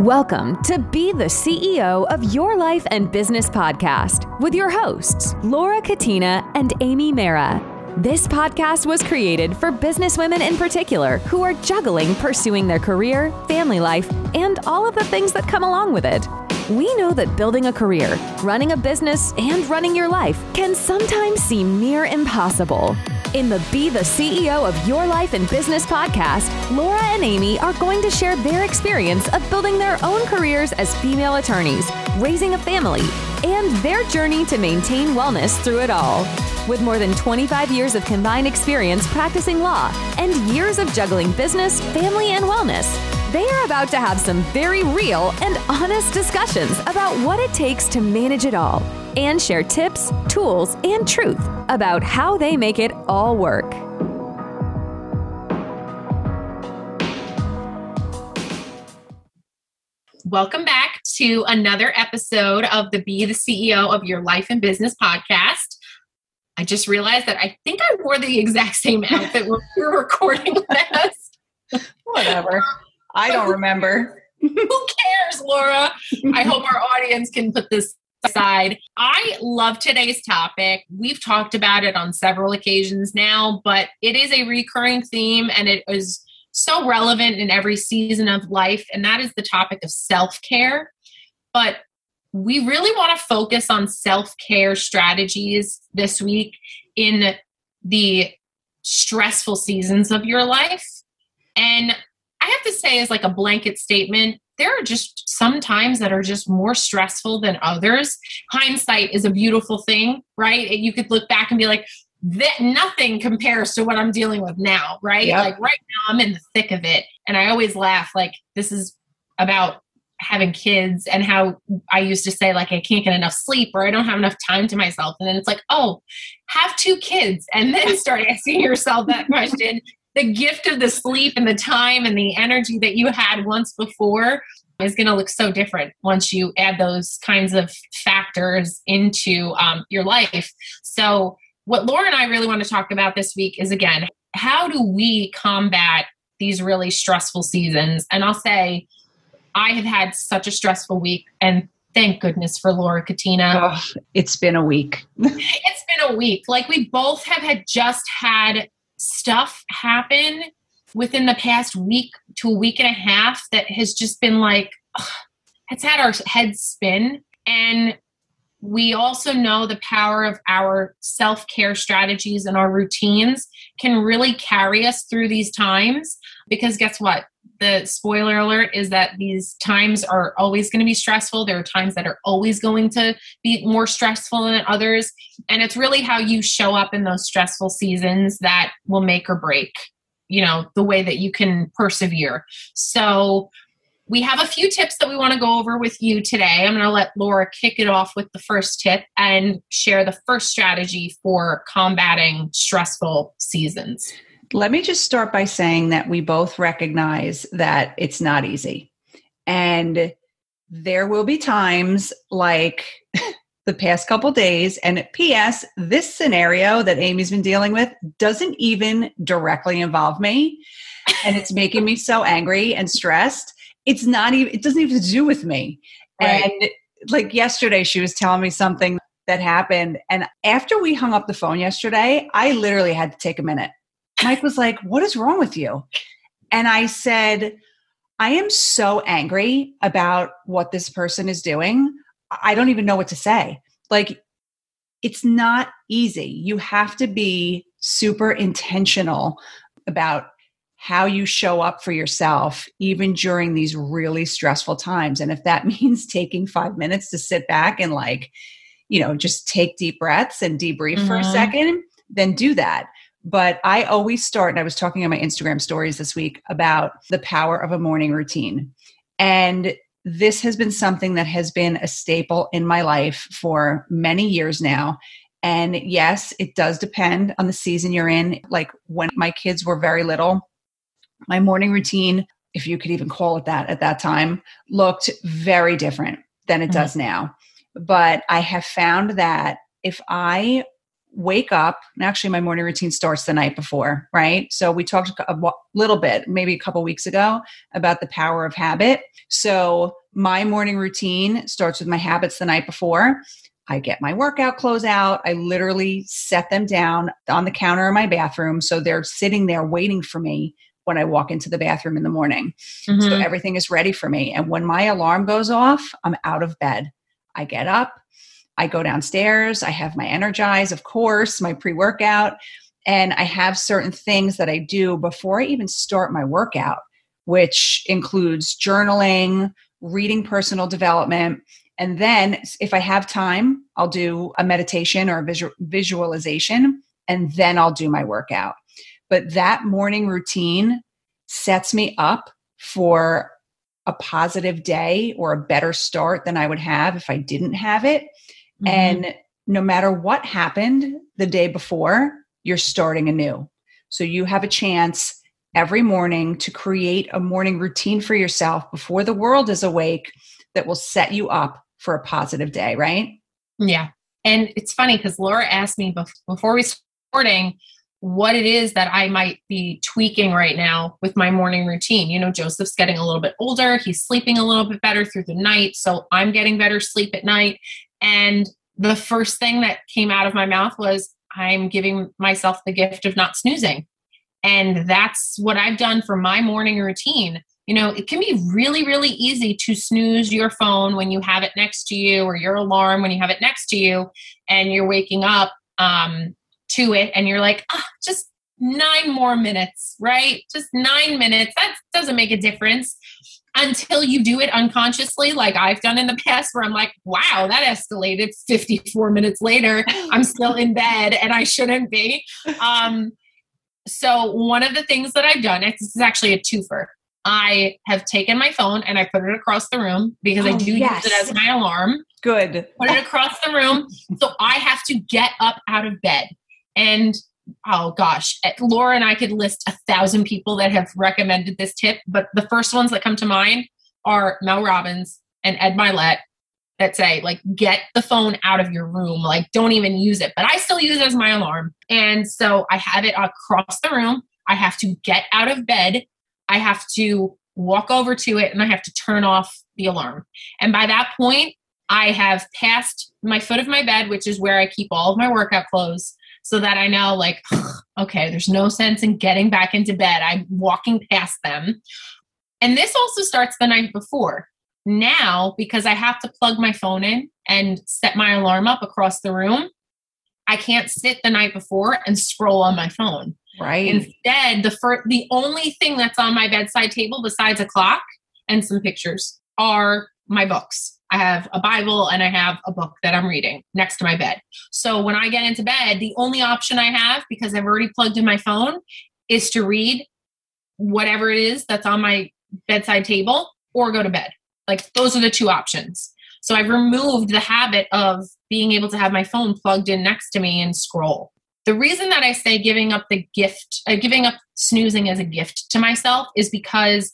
Welcome to Be the CEO of Your Life and Business podcast with your hosts, Laura Katina and Amy Mara. This podcast was created for businesswomen in particular who are juggling pursuing their career, family life, and all of the things that come along with it. We know that building a career, running a business, and running your life can sometimes seem near impossible. In the Be the CEO of Your Life and Business podcast, Laura and Amy are going to share their experience of building their own careers as female attorneys, raising a family, and their journey to maintain wellness through it all. With more than 25 years of combined experience practicing law and years of juggling business, family, and wellness, they are about to have some very real and honest discussions about what it takes to manage it all, and share tips, tools, and truth about how they make it all work. Welcome back to another episode of the Be the CEO of Your Life and Business podcast. I just realized that I think I wore the exact same outfit when we were recording last. Whatever. I don't remember. Who cares, Laura? I hope our audience can put this aside. I love today's topic. We've talked about it on several occasions now, but it is a recurring theme and it is so relevant in every season of life. And that is the topic of self-care. But we really want to focus on self-care strategies this week in the stressful seasons of your life. And I have to say, as like a blanket statement, there are just some times that are just more stressful than others. Hindsight is a beautiful thing, right? You could look back and be like, that nothing compares to what I'm dealing with now, right? Yep. Like right now I'm in the thick of it. And I always laugh, like this is about having kids and how I used to say like, I can't get enough sleep or I don't have enough time to myself. And then it's like, oh, have two kids and then start asking yourself that question. The gift of the sleep and the time and the energy that you had once before is going to look so different once you add those kinds of factors into your life. So what Laura and I really want to talk about this week is, again, how do we combat these really stressful seasons? And I'll say I have had such a stressful week, and thank goodness for Laura Katina. Oh, it's been a week. It's been a week. Like we both have had just had stuff happen within the past week to a week and a half that has just been like, it's had our heads spin. And we also know the power of our self-care strategies and our routines can really carry us through these times, because guess what? The spoiler alert is that these times are always going to be stressful. There are times that are always going to be more stressful than others. And it's really how you show up in those stressful seasons that will make or break, you know, the way that you can persevere. So we have a few tips that we want to go over with you today. I'm going to let Laura kick it off with the first tip and share the first strategy for combating stressful seasons. Let me just start by saying that we both recognize that it's not easy. And there will be times like the past couple days, and P.S., this scenario that Amy's been dealing with doesn't even directly involve me. And it's making me so angry and stressed. It's not even, it doesn't even do with me. Right. And like yesterday, she was telling me something that happened. And after we hung up the phone yesterday, I literally had to take a minute. Mike was like, what is wrong with you? And I said, I am so angry about what this person is doing. I don't even know what to say. Like, it's not easy. You have to be super intentional about how you show up for yourself, even during these really stressful times. And if that means taking 5 minutes to sit back and like, you know, just take deep breaths and debrief for a second, then do that. But I always start, and I was talking on my Instagram stories this week about the power of a morning routine. And this has been something that has been a staple in my life for many years now. And yes, it does depend on the season you're in. Like when my kids were very little, my morning routine, if you could even call it that at that time, looked very different than it does now. But I have found that if I wake up, and actually my morning routine starts the night before, right? So we talked a little bit, maybe a couple weeks ago, about the power of habit. So my morning routine starts with my habits the night before. I get my workout clothes out. I literally set them down on the counter in my bathroom. So they're sitting there waiting for me when I walk into the bathroom in the morning. Mm-hmm. So everything is ready for me. And when my alarm goes off, I'm out of bed. I get up, I go downstairs, I have my Energize, of course, my pre-workout, and I have certain things that I do before I even start my workout, which includes journaling, reading personal development, and then if I have time, I'll do a meditation or a visualization, and then I'll do my workout. But that morning routine sets me up for a positive day or a better start than I would have if I didn't have it. Mm-hmm. And no matter what happened the day before, you're starting anew. So you have a chance every morning to create a morning routine for yourself before the world is awake that will set you up for a positive day, right? Yeah. And it's funny because Laura asked me before we started recording what it is that I might be tweaking right now with my morning routine. You know, Joseph's getting a little bit older. He's sleeping a little bit better through the night. So I'm getting better sleep at night. And the first thing that came out of my mouth was, I'm giving myself the gift of not snoozing. And that's what I've done for my morning routine. You know, it can be really, really easy to snooze your phone when you have it next to you, or your alarm when you have it next to you, and you're waking up to it, and you're like, oh, just 9 more minutes, right? Just 9 minutes. That doesn't make a difference until you do it unconsciously, like I've done in the past, where I'm like, wow, that escalated. 54 minutes later, I'm still in bed and I shouldn't be. So one of the things that I've done, this is actually a twofer. I have taken my phone and I put it across the room because use it as my alarm. Good. Put it across the room. So I have to get up out of bed. And oh gosh, Laura and I could list 1,000 people that have recommended this tip, but the first ones that come to mind are Mel Robbins and Ed Mylett that say, like, get the phone out of your room. Like, don't even use it. But I still use it as my alarm. And so I have it across the room. I have to get out of bed. I have to walk over to it, and I have to turn off the alarm. And by that point, I have passed my foot of my bed, which is where I keep all of my workout clothes, so that I know, like, okay, there's no sense in getting back into bed. I'm walking past them. And this also starts the night before. Now, because I have to plug my phone in and set my alarm up across the room, I can't sit the night before and scroll on my phone. Right. Instead, the only thing that's on my bedside table besides a clock and some pictures are my books. I have a Bible and I have a book that I'm reading next to my bed. So when I get into bed, the only option I have, because I've already plugged in my phone, is to read whatever it is that's on my bedside table or go to bed. Like, those are the two options. So I've removed the habit of being able to have my phone plugged in next to me and scroll. The reason that I say giving up snoozing as a gift to myself is because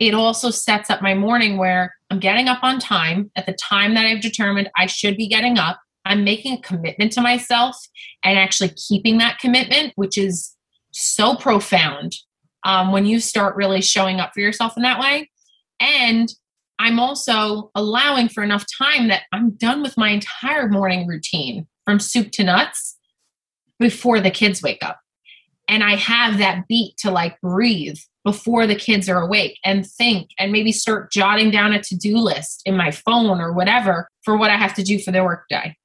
it also sets up my morning where I'm getting up on time at the time that I've determined I should be getting up. I'm making a commitment to myself and actually keeping that commitment, which is so profound when you start really showing up for yourself in that way. And I'm also allowing for enough time that I'm done with my entire morning routine from soup to nuts before the kids wake up. And I have that beat to, like, breathe before the kids are awake and think, and maybe start jotting down a to-do list in my phone or whatever for what I have to do for their workday.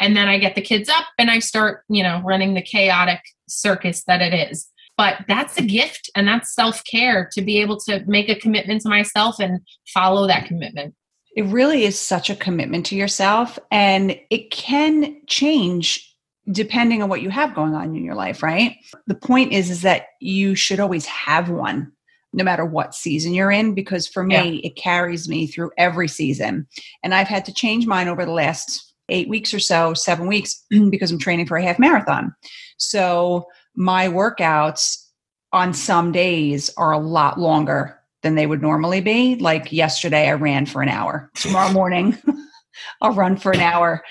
And then I get the kids up and I start, you know, running the chaotic circus that it is. But that's a gift, and that's self-care, to be able to make a commitment to myself and follow that commitment. It really is such a commitment to yourself, and it can change depending on what you have going on in your life, right? The point is that you should always have one, no matter what season you're in, because for me, it carries me through every season. And I've had to change mine over the last 8 weeks or so, 7 weeks, because I'm training for a half marathon. So my workouts on some days are a lot longer than they would normally be. Like yesterday, I ran for an hour. Tomorrow morning, I'll run for an hour.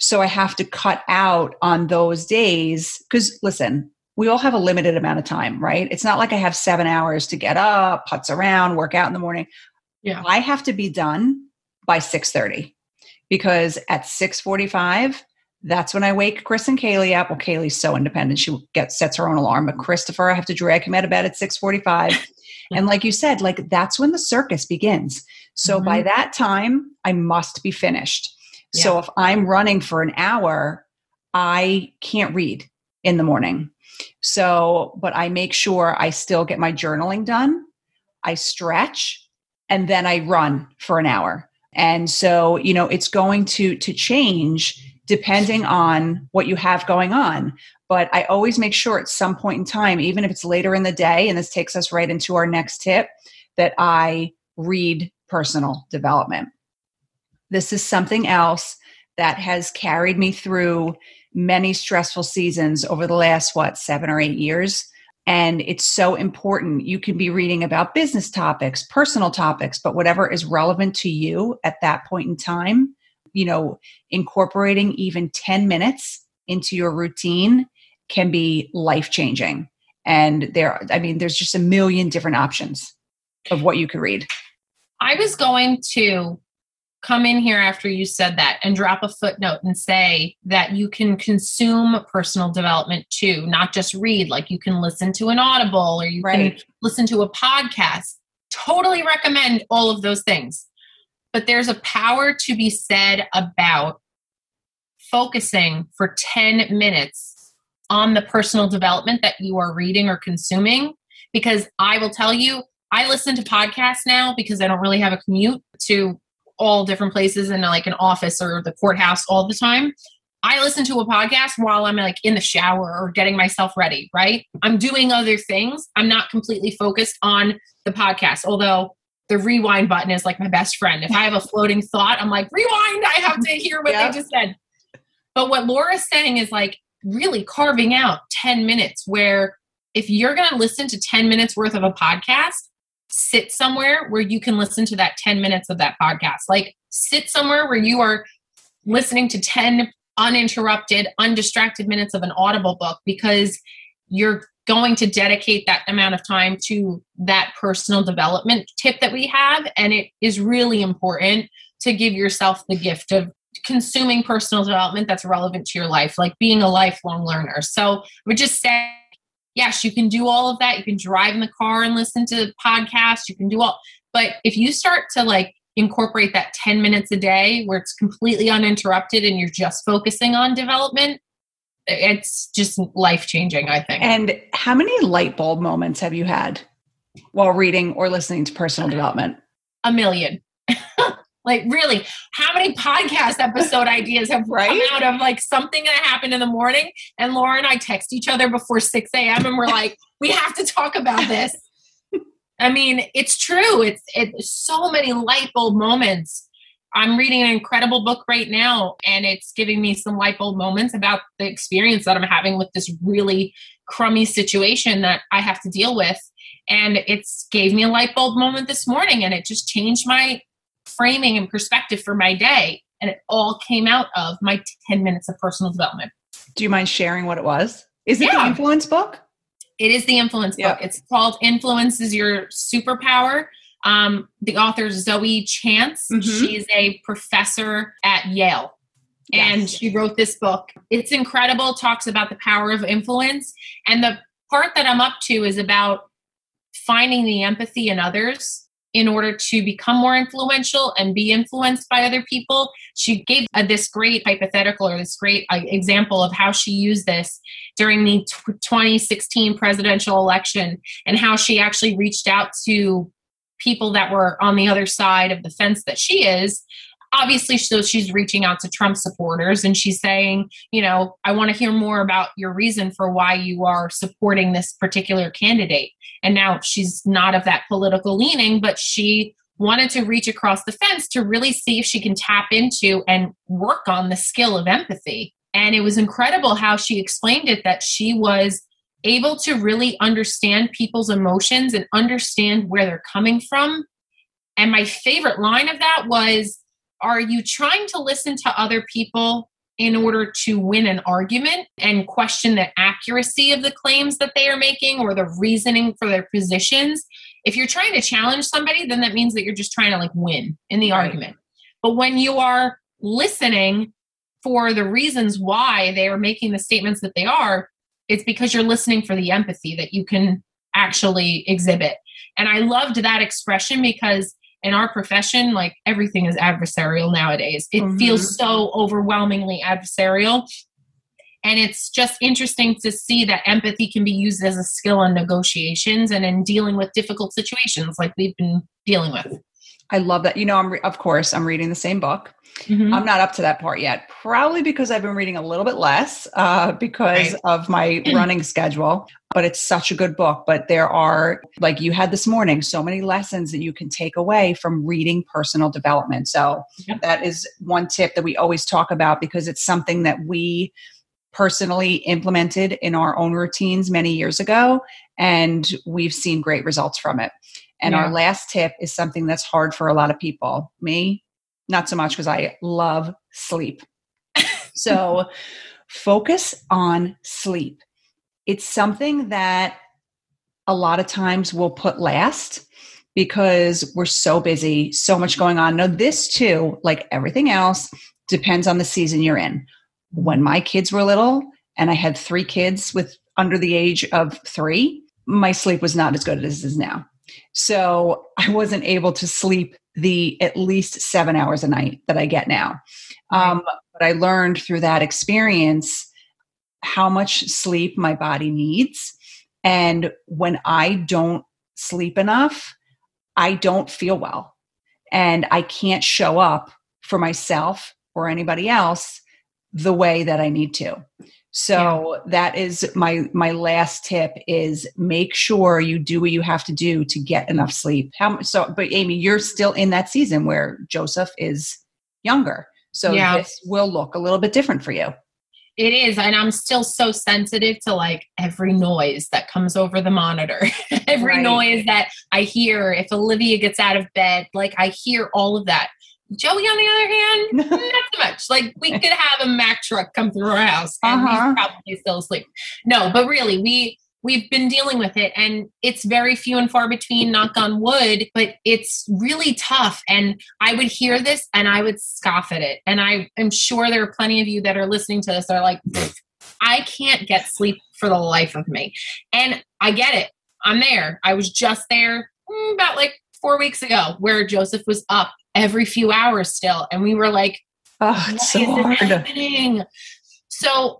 So I have to cut out on those days because, listen, we all have a limited amount of time, right? It's not like I have 7 hours to get up, putz around, work out in the morning. Yeah. I have to be done by 6:30 because at 6:45, that's when I wake Chris and Kaylee up. Well, Kaylee's so independent. She sets her own alarm. But Christopher, I have to drag him out of bed at 6:45. And like you said, like that's when the circus begins. So mm-hmm. by that time, I must be finished. Yeah. So if I'm running for an hour, I can't read in the morning. So, but I make sure I still get my journaling done. I stretch and then I run for an hour. And so, you know, it's going to change depending on what you have going on. But I always make sure at some point in time, even if it's later in the day, and this takes us right into our next tip, that I read personal development. This is something else that has carried me through many stressful seasons over the last, 7 or 8 years. And it's so important. You can be reading about business topics, personal topics, but whatever is relevant to you at that point in time, you know, incorporating even 10 minutes into your routine can be life-changing. And there, I mean, there's just a million different options of what you could read. I was going to come in here after you said that and drop a footnote and say that you can consume personal development too, not just read, like you can listen to an Audible or you right. can listen to a podcast. Totally recommend all of those things. But there's a power to be said about focusing for 10 minutes on the personal development that you are reading or consuming. Because I will tell you, I listen to podcasts now because I don't really have a commute to all different places in like an office or the courthouse all the time. I listen to a podcast while I'm like in the shower or getting myself ready, right? I'm doing other things. I'm not completely focused on the podcast, although the rewind button is like my best friend. If I have a floating thought, I'm like, rewind, I have to hear what yep. they just said. But what Laura's saying is like really carving out 10 minutes where if you're going to listen to 10 minutes worth of a podcast, sit somewhere where you can listen to that 10 minutes of that podcast. Like sit somewhere where you are listening to 10 uninterrupted, undistracted minutes of an Audible book because you're going to dedicate that amount of time to that personal development tip that we have. And it is really important to give yourself the gift of consuming personal development that's relevant to your life, like being a lifelong learner. So I would just say, yes, you can do all of that. You can drive in the car and listen to podcasts. You can do all, but if you start to like incorporate that 10 minutes a day where it's completely uninterrupted and you're just focusing on development, it's just life-changing, I think. And how many light bulb moments have you had while reading or listening to personal development? 1 million. Like really, how many podcast episode ideas have right? come out of like something that happened in the morning? And Laura and I text each other before 6 a.m. and we're like, we have to talk about this. I mean, it's true. It's so many light bulb moments. I'm reading an incredible book right now, and it's giving me some light bulb moments about the experience that I'm having with this really crummy situation that I have to deal with. And it's gave me a light bulb moment this morning, and it just changed my framing and perspective for my day. And it all came out of my 10 minutes of personal development. Do you mind sharing what it was? Is it the Influence book? It is the Influence book. It's called Influence is Your Superpower. The author Zoe Chance, mm-hmm. she's a professor at Yale, and she wrote this book. It's incredible. Talks about the power of influence. And the part that I'm up to is about finding the empathy in others in order to become more influential and be influenced by other people. She gave this great hypothetical or this great example of how she used this during the 2016 presidential election and how she actually reached out to people that were on the other side of the fence that she is, obviously. So she's reaching out to Trump supporters and she's saying, you know, I want to hear more about your reason for why you are supporting this particular candidate. And now she's not of that political leaning, but she wanted to reach across the fence to really see if she can tap into and work on the skill of empathy. And it was incredible how she explained it, that she was able to really understand people's emotions and understand where they're coming from. And my favorite line of that was, are you trying to listen to other people in order to win an argument and question the accuracy of the claims that they are making or the reasoning for their positions. If you're trying to challenge somebody, then that means that you're just trying to like win in the argument. But when you are listening for the reasons why they are making the statements that they are, it's because you're listening for the empathy that you can actually exhibit. And I loved that expression because in our profession, like everything is adversarial nowadays. It feels so overwhelmingly adversarial. And it's just interesting to see that empathy can be used as a skill in negotiations and in dealing with difficult situations like we've been dealing with. I love that. You know, I'm reading the same book. Mm-hmm. I'm not up to that part yet, probably because I've been reading a little bit less because of my running schedule, but it's such a good book. But there are, like you had this morning, so many lessons that you can take away from reading personal development. So that is one tip that we always talk about because it's something that we personally implemented in our own routines many years ago, and we've seen great results from it. And our last tip is something that's hard for a lot of people. Me, not so much because I love sleep. So focus on sleep. It's something that a lot of times we'll put last because we're so busy, so much going on. Now this too, like everything else, depends on the season you're in. When my kids were little and I had 3 kids with under the age of 3, my sleep was not as good as it is now. So I wasn't able to sleep the at least 7 hours a night that I get now. But I learned through that experience how much sleep my body needs. And when I don't sleep enough, I don't feel well. And I can't show up for myself or anybody else the way that I need to. So that is my last tip is make sure you do what you have to do to get enough sleep. But Amy, you're still in that season where Joseph is younger. So this will look a little bit different for you. It is. And I'm still so sensitive to like every noise that comes over the monitor, every noise that I hear. If Olivia gets out of bed, like I hear all of that. Joey, on the other hand, not so much. Like we could have a Mack truck come through our house and he's probably still asleep. No, but really we've been dealing with it and it's very few and far between, knock on wood, but it's really tough. And I would hear this and I would scoff at it. And I am sure there are plenty of you that are listening to this that are like, I can't get sleep for the life of me. And I get it. I'm there. I was just there about like 4 weeks ago where Joseph was up every few hours still. And we were like, it's so hard. So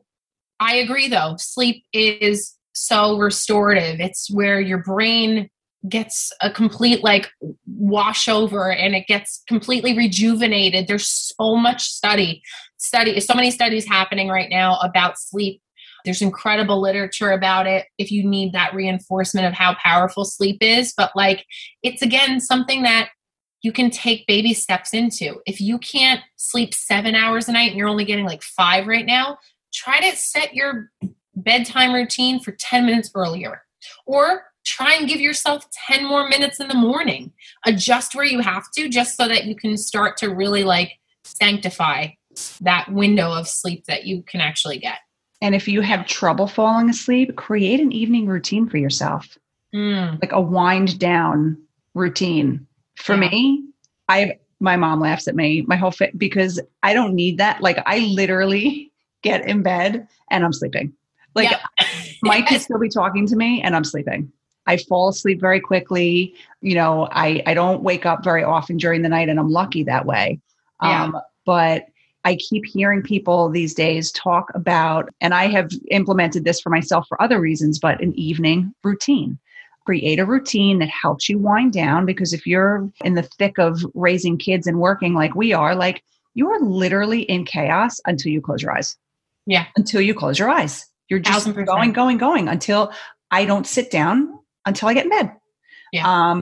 I agree though. Sleep is so restorative. It's where your brain gets a complete like wash over and it gets completely rejuvenated. There's so much so many studies happening right now about sleep. There's incredible literature about it if you need that reinforcement of how powerful sleep is. But like, it's again, something that you can take baby steps into. If you can't sleep 7 hours a night and you're only getting like 5 right now, try to set your bedtime routine for 10 minutes earlier, or try and give yourself 10 more minutes in the morning. Adjust where you have to, just so that you can start to really like sanctify that window of sleep that you can actually get. And if you have trouble falling asleep, create an evening routine for yourself, like a wind down routine. For me, my mom laughs at me, my whole fit, because I don't need that. Like I literally get in bed and I'm sleeping. Like my kids will be talking to me and I'm sleeping. I fall asleep very quickly. You know, I don't wake up very often during the night and I'm lucky that way. But I keep hearing people these days talk about, and I have implemented this for myself for other reasons, but an evening routine. Create a routine that helps you wind down, because if you're in the thick of raising kids and working like we are, like you are literally in chaos until you close your eyes. Yeah. Until you close your eyes. You're just 1,000%. going until I don't sit down until I get in bed. Yeah.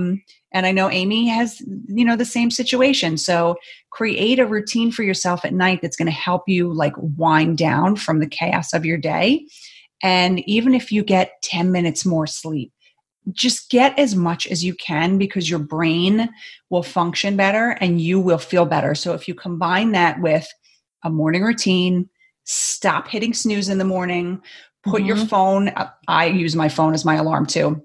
And I know Amy has, you know, the same situation. So create a routine for yourself at night that's going to help you like wind down from the chaos of your day. And even if you get 10 minutes more sleep, just get as much as you can, because your brain will function better and you will feel better. So if you combine that with a morning routine, stop hitting snooze in the morning, put your phone up. I use my phone as my alarm too,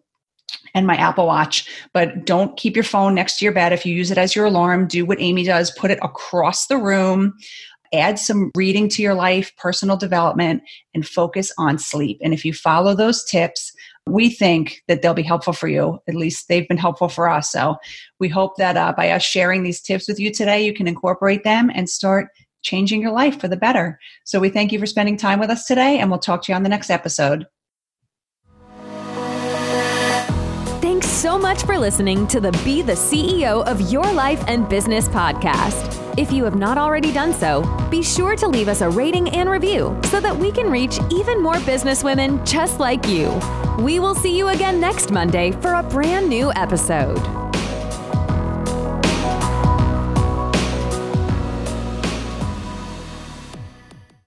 and my Apple Watch, but don't keep your phone next to your bed. If you use it as your alarm, do what Amy does, put it across the room, add some reading to your life, personal development, and focus on sleep. And if you follow those tips, we think that they'll be helpful for you. At least they've been helpful for us. So we hope that by us sharing these tips with you today, you can incorporate them and start changing your life for the better. So we thank you for spending time with us today, and we'll talk to you on the next episode. Thanks so much for listening to the Be the CEO of Your Life and Business podcast. If you have not already done so, be sure to leave us a rating and review so that we can reach even more business women just like you. We will see you again next Monday for a brand new episode.